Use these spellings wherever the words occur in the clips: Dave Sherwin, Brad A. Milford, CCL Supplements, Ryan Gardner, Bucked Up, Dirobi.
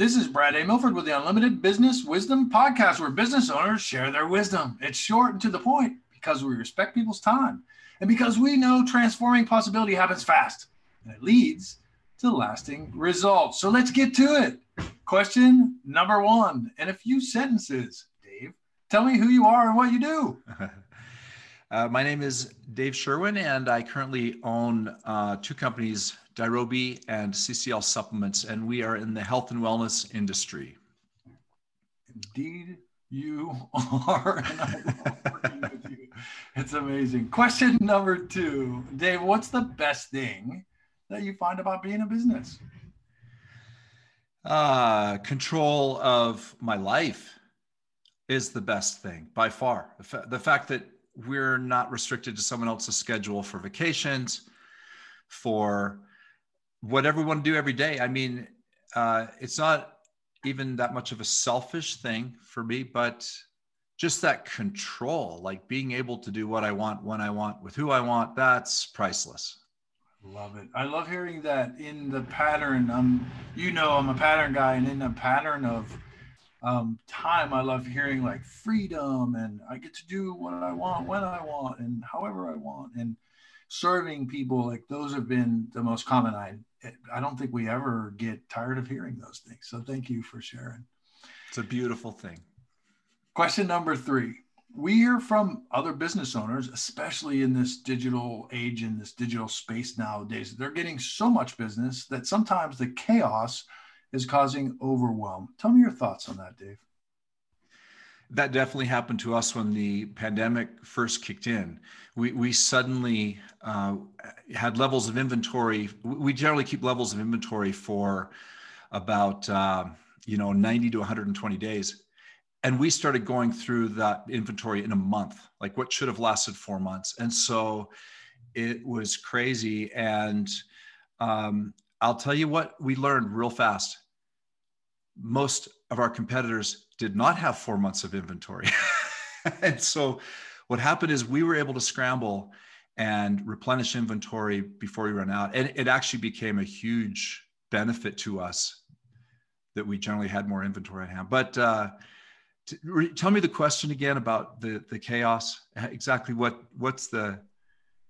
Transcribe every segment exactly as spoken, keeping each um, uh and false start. This is Brad A. Milford with the Unlimited Business Wisdom Podcast, where business owners share their wisdom. It's short and to the point because we respect people's time and because we know transforming possibility happens fast and it leads to lasting results. So let's get to it. Question number one in a few sentences. Dave, tell me who you are and what you do. uh, my name is Dave Sherwin, and I currently own uh, two companies, Dirobi and C C L Supplements, and we are in the health and wellness industry. Indeed, you are. And I love working with you. It's amazing. Question number two, Dave, what's the best thing that you find about being a business? Uh, control of my life is the best thing by far. The, fa- the fact that we're not restricted to someone else's schedule for vacations, for whatever we want to do every day. I mean, uh, it's not even that much of a selfish thing for me, but just that control, like being able to do what I want, when I want, with who I want, that's priceless. Love it. I love hearing that in the pattern. Um, you know, I'm a pattern guy, and in the pattern of um, time, I love hearing like freedom, and I get to do what I want, when I want, and however I want, and serving people. Like those have been the most common. I I don't think we ever get tired of hearing those things. So thank you for sharing. It's a beautiful thing. Question number three. We hear from other business owners, especially in this digital age, in this digital space nowadays, they're getting so much business that sometimes the chaos is causing overwhelm. Tell me your thoughts on that, Dave. That definitely happened to us when the pandemic first kicked in. We we suddenly uh, had levels of inventory. We generally keep levels of inventory for about uh, you know ninety to one hundred twenty days, and we started going through that inventory in a month, like what should have lasted four months. And so it was crazy. And um, I'll tell you what we learned real fast. Most of our competitors did not have four months of inventory. And so what happened is we were able to scramble and replenish inventory before we ran out. And it actually became a huge benefit to us that we generally had more inventory at hand. But uh, t- re- tell me the question again about the, the chaos, exactly what what's the...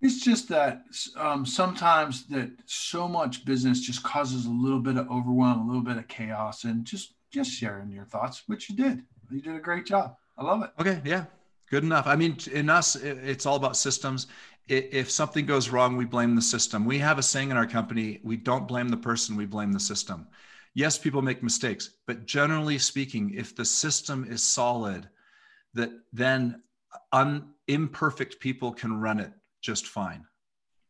It's just that um, sometimes that so much business just causes a little bit of overwhelm, a little bit of chaos, and just, just sharing your thoughts, which you did. You did a great job. I love it. Okay, yeah, good enough. I mean, in us, it's all about systems. If something goes wrong, we blame the system. We have a saying in our company, we don't blame the person, we blame the system. Yes, people make mistakes, but generally speaking, if the system is solid, that then un- imperfect people can run it just fine.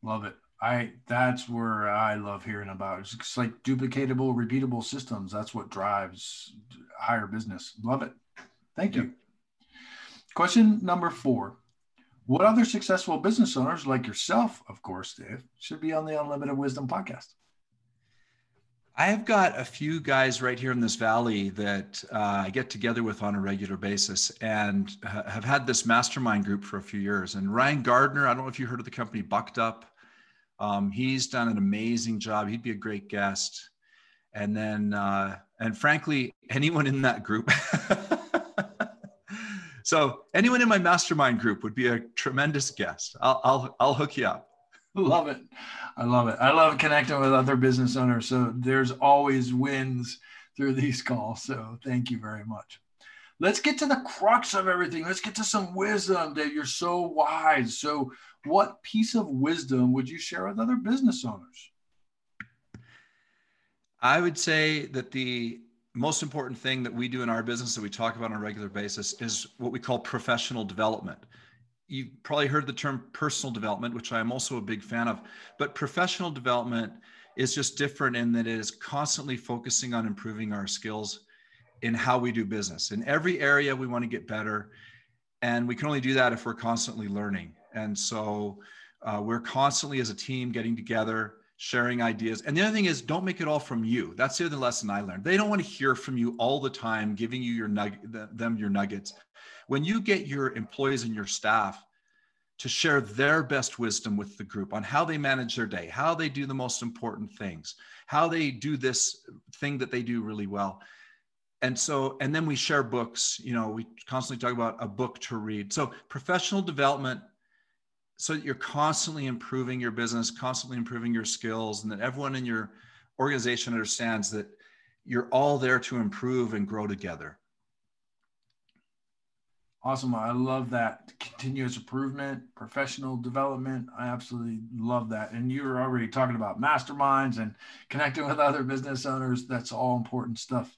Love it. I, that's where I love hearing about it. It's like duplicatable, repeatable systems. That's what drives higher business. Love it. Thank you. Yep. Question number four. What other successful business owners like yourself, of course, Dave, should be on the Unlimited Wisdom Podcast? I have got a few guys right here in this valley that uh, I get together with on a regular basis, and ha- have had this mastermind group for a few years. And Ryan Gardner, I don't know if you heard of the company Bucked Up. Um, he's done an amazing job. He'd be a great guest. And then, uh, and frankly, anyone in that group. So anyone in my mastermind group would be a tremendous guest. I'll, I'll, I'll hook you up. Love it. I love it. I love connecting with other business owners. So there's always wins through these calls. So thank you very much. Let's get to the crux of everything. Let's get to some wisdom, Dave. You're so wise. So what piece of wisdom would you share with other business owners? I would say that the most important thing that we do in our business that we talk about on a regular basis is what we call professional development. You've probably heard the term personal development, which I'm also a big fan of, but professional development is just different in that it is constantly focusing on improving our skills in how we do business. In every area, we want to get better, and we can only do that if we're constantly learning. And so uh, we're constantly as a team getting together, sharing ideas. And the other thing is, don't make it all from you. That's the other lesson I learned. They don't want to hear from you all the time, giving you your nug- them your nuggets. When you get your employees and your staff to share their best wisdom with the group on how they manage their day, how they do the most important things, how they do this thing that they do really well. And so, and then we share books, you know, we constantly talk about a book to read. So professional development, so that you're constantly improving your business, constantly improving your skills, and that everyone in your organization understands that you're all there to improve and grow together. Awesome. I love that. Continuous improvement, professional development. I absolutely love that. And you were already talking about masterminds and connecting with other business owners. That's all important stuff.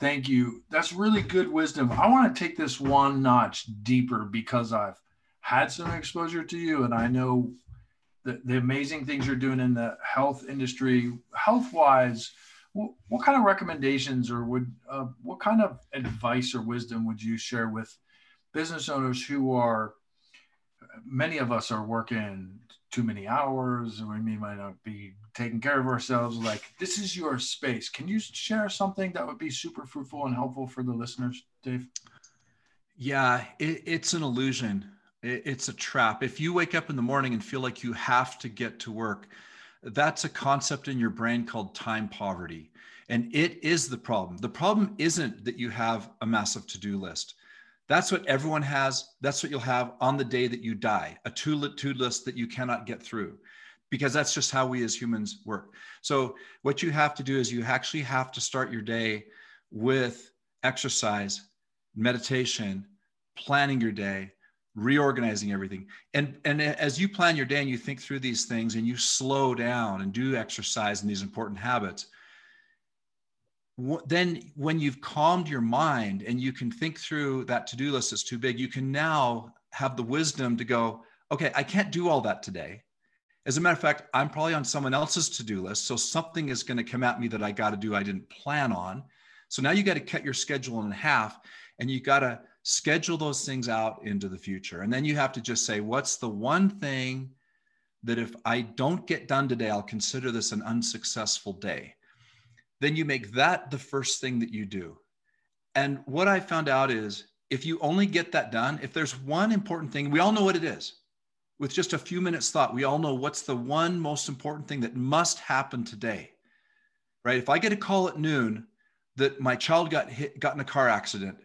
Thank you. That's really good wisdom. I want to take this one notch deeper because I've had some exposure to you, and I know the, the amazing things you're doing in the health industry. Health-wise, what, what kind of recommendations or would uh, what kind of advice or wisdom would you share with business owners who are, many of us are working too many hours, and we might not be taking care of ourselves? Like, this is your space. Can you share something that would be super fruitful and helpful for the listeners, Dave? Yeah, it, it's an illusion. It, it's a trap. If you wake up in the morning and feel like you have to get to work, that's a concept in your brain called time poverty. And it is the problem. The problem isn't that you have a massive to-do list. That's what everyone has. That's what you'll have on the day that you die, a to-do list that you cannot get through, because that's just how we as humans work. So what you have to do is you actually have to start your day with exercise, meditation, planning your day, reorganizing everything. And, and as you plan your day and you think through these things and you slow down and do exercise and these important habits, then when you've calmed your mind and you can think through that to-do list that's too big, you can now have the wisdom to go, okay, I can't do all that today. As a matter of fact, I'm probably on someone else's to-do list. So something is going to come at me that I got to do I didn't plan on. So now you got to cut your schedule in half, and you got to schedule those things out into the future. And then you have to just say, what's the one thing that if I don't get done today, I'll consider this an unsuccessful day? Then you make that the first thing that you do. And what I found out is if you only get that done, if there's one important thing, we all know what it is. With just a few minutes thought, we all know what's the one most important thing that must happen today, right? If I get a call at noon that my child got hit, got in a car accident,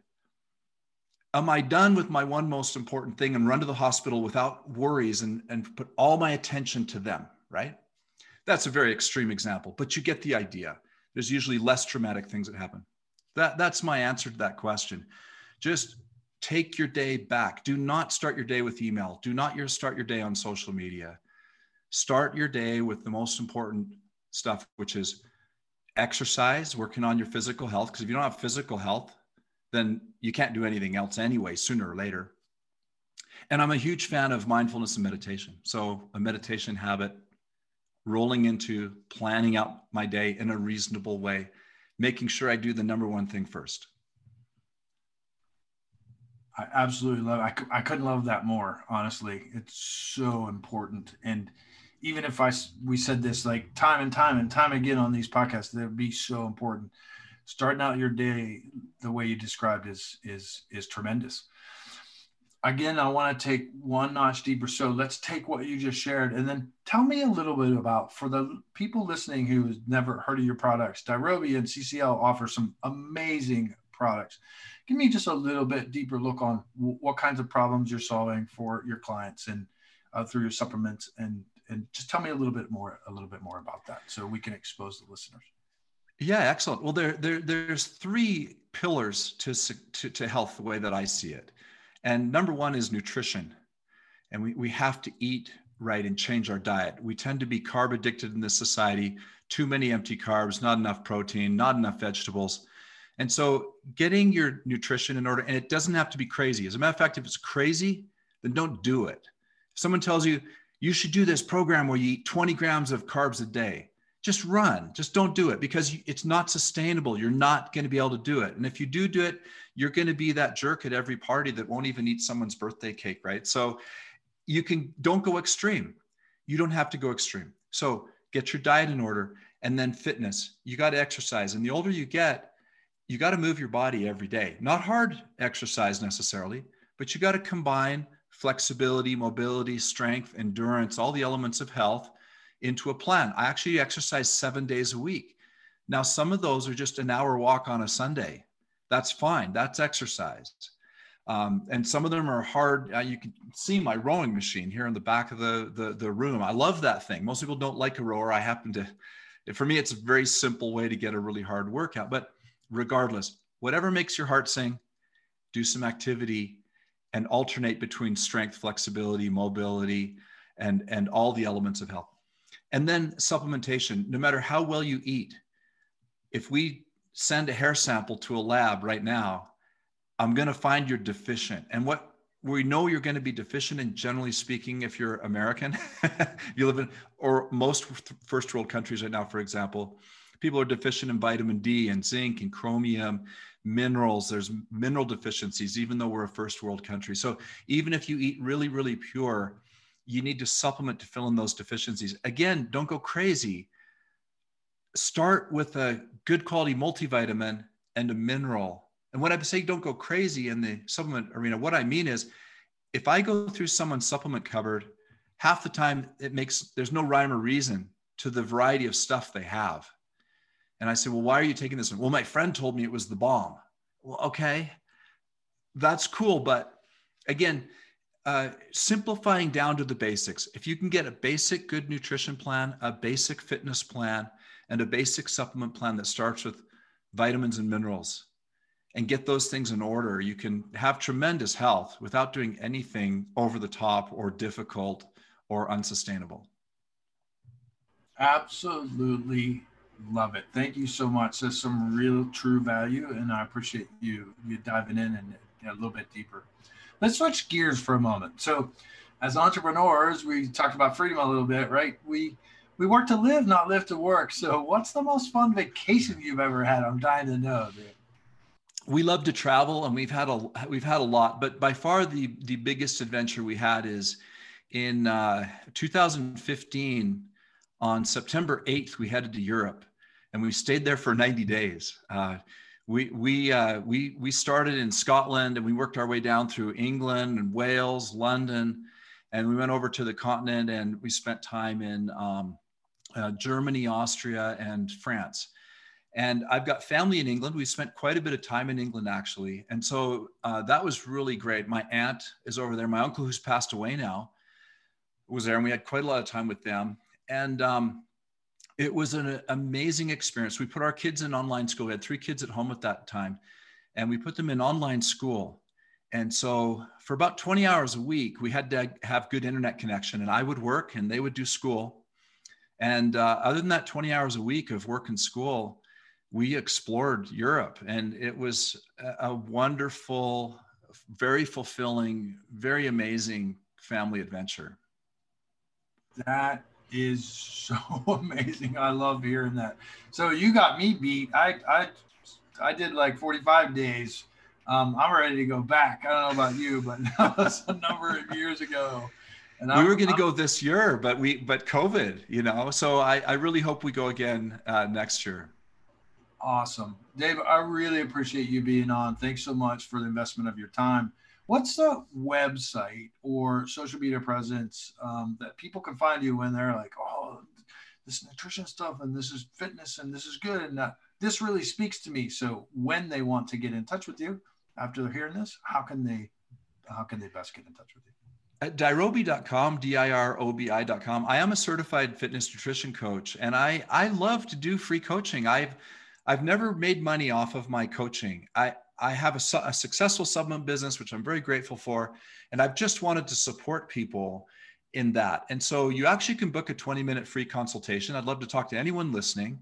am I done with my one most important thing and run to the hospital without worries and, and put all my attention to them, right? That's a very extreme example, but you get the idea. There's usually less traumatic things that happen. That, that's my answer to that question. Just take your day back. Do not start your day with email. Do not your, start your day on social media. Start your day with the most important stuff, which is exercise, working on your physical health. Because if you don't have physical health, then you can't do anything else anyway, sooner or later. And I'm a huge fan of mindfulness and meditation. So a meditation habit, rolling into planning out my day in a reasonable way, making sure I do the number one thing first. I absolutely love it. I, I couldn't love that more, honestly. It's so important. And even if I, we said this like time and time and time again on these podcasts, that would be so important. Starting out your day the way you described is, is, is tremendous. Again, I want to take one notch deeper. So let's take what you just shared and then tell me a little bit about, for the people listening who has never heard of your products, Dirobi and C C L offer some amazing products. Give me just a little bit deeper look on w- what kinds of problems you're solving for your clients and uh, through your supplements, and and just tell me a little bit more, a little bit more about that so we can expose the listeners. Yeah, excellent. Well, there, there there's three pillars to, to, to health the way that I see it. And number one is nutrition. And we, we have to eat right and change our diet. We tend to be carb addicted in this society, too many empty carbs, not enough protein, not enough vegetables. And so getting your nutrition in order, and it doesn't have to be crazy. As a matter of fact, if it's crazy, then don't do it. If someone tells you, you should do this program where you eat twenty grams of carbs a day, just run, just don't do it, because it's not sustainable. You're not going to be able to do it. And if you do do it, you're going to be that jerk at every party that won't even eat someone's birthday cake, right? So you can, don't go extreme. You don't have to go extreme. So get your diet in order, and then fitness. You got to exercise. And the older you get, you got to move your body every day. Not hard exercise necessarily, but you got to combine flexibility, mobility, strength, endurance, all the elements of health into a plan. I actually exercise seven days a week. Now, some of those are just an hour walk on a Sunday. That's fine. That's exercise. Um, and some of them are hard. Uh, you can see my rowing machine here in the back of the, the, the room. I love that thing. Most people don't like a rower. I happen to, for me, it's a very simple way to get a really hard workout. But regardless, whatever makes your heart sing, do some activity and alternate between strength, flexibility, mobility, and, and all the elements of health. And then supplementation, no matter how well you eat, if we send a hair sample to a lab right now, I'm going to find you're deficient. And what we know you're going to be deficient in, generally speaking, if you're American, you live in, or most first world countries right now, for example, people are deficient in vitamin D and zinc and chromium, minerals. There's mineral deficiencies, even though we're a first world country. So even if you eat really, really pure, you need to supplement to fill in those deficiencies. Again, don't go crazy. Start with a good quality multivitamin and a mineral. And when I say don't go crazy in the supplement arena, what I mean is if I go through someone's supplement cupboard, half the time it makes, there's no rhyme or reason to the variety of stuff they have. And I say, well, why are you taking this one? Well, my friend told me it was the bomb. Well, okay, that's cool. But again, uh, simplifying down to the basics. If you can get a basic good nutrition plan, a basic fitness plan, and a basic supplement plan that starts with vitamins and minerals, and get those things in order, you can have tremendous health without doing anything over the top or difficult or unsustainable. Absolutely love it. Thank you so much. That's some real true value, and I appreciate you you diving in and a little bit deeper. Let's switch gears for a moment. So as entrepreneurs, we talked about freedom a little bit, right? We We work to live, not live to work. So what's the most fun vacation you've ever had? I'm dying to know, dude. We love to travel, and we've had a we've had a lot, but by far the the biggest adventure we had is in uh, two thousand fifteen. On September eighth, we headed to Europe, and we stayed there for ninety days. Uh, we we uh, we we started in Scotland, and we worked our way down through England and Wales, London, and we went over to the continent, and we spent time in um, uh, Germany, Austria, and France. And I've got family in England. We spent quite a bit of time in England, actually. And so uh, that was really great. My aunt is over there. My uncle, who's passed away now, was there. And we had quite a lot of time with them. And um, it was an amazing experience. We put our kids in online school. We had three kids at home at that time. And we put them in online school. And so for about twenty hours a week, we had to have good internet connection. And I would work, and they would do school. And uh, other than that, twenty hours a week of work and school, we explored Europe, and it was a wonderful, very fulfilling, very amazing family adventure. That is so amazing. I love hearing that. So you got me beat. I I, I did like forty-five days. Um, I'm ready to go back. I don't know about you, but that was a number of years ago. And we I'm, were going to go this year, but we but COVID, you know. So I, I really hope we go again uh, next year. Awesome. Dave, I really appreciate you being on. Thanks so much for the investment of your time. What's the website or social media presence um, that people can find you when they're like, oh, this nutrition stuff, and this is fitness, and this is good, and uh, this really speaks to me. So when they want to get in touch with you after they're hearing this, how can they, how can they best get in touch with you? At dirobi dot com, D I R O B I dot com. I am a certified fitness nutrition coach, and I, I love to do free coaching. I've I've never made money off of my coaching. I, I have a, a successful supplement business, which I'm very grateful for. And I've just wanted to support people in that. And so you actually can book a twenty minute free consultation. I'd love to talk to anyone listening.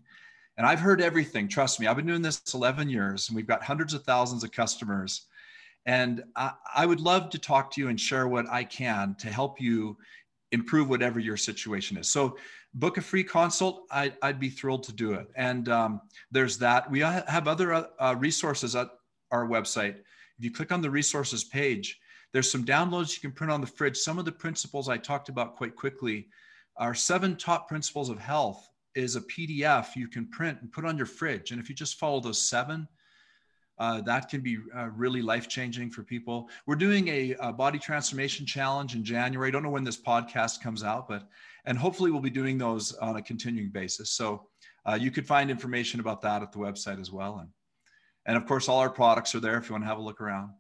And I've heard everything. Trust me, I've been doing this eleven years, and we've got hundreds of thousands of customers. And I, I would love to talk to you and share what I can to help you improve whatever your situation is. So book a free consult. I, I'd be thrilled to do it. And um, there's that. We have other uh, resources at our website. If you click on the resources page, there's some downloads you can print on the fridge. Some of the principles I talked about quite quickly are seven top principles of health is a P D F you can print and put on your fridge. And if you just follow those seven, Uh, that can be uh, really life-changing for people. We're doing a, a body transformation challenge in January. I don't know when this podcast comes out, but, and hopefully we'll be doing those on a continuing basis. So uh, you could find information about that at the website as well. And, and of course, all our products are there if you want to have a look around.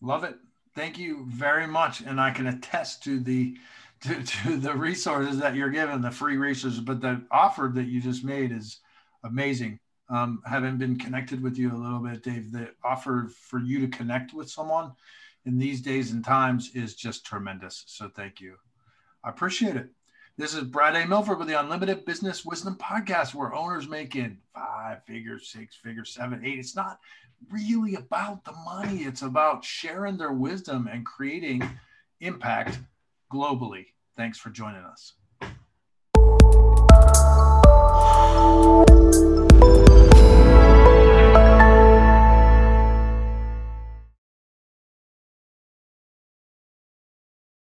Love it. Thank you very much. And I can attest to the, to, to the resources that you're given, the free resources, but the offer that you just made is amazing. Um, having been connected with you a little bit, Dave, the offer for you to connect with someone in these days and times is just tremendous. So thank you. I appreciate it. This is Brad A. Milford with the Unlimited Business Wisdom Podcast, where owners making five figures, six figures, seven, eight. It's not really about the money. It's about sharing their wisdom and creating impact globally. Thanks for joining us.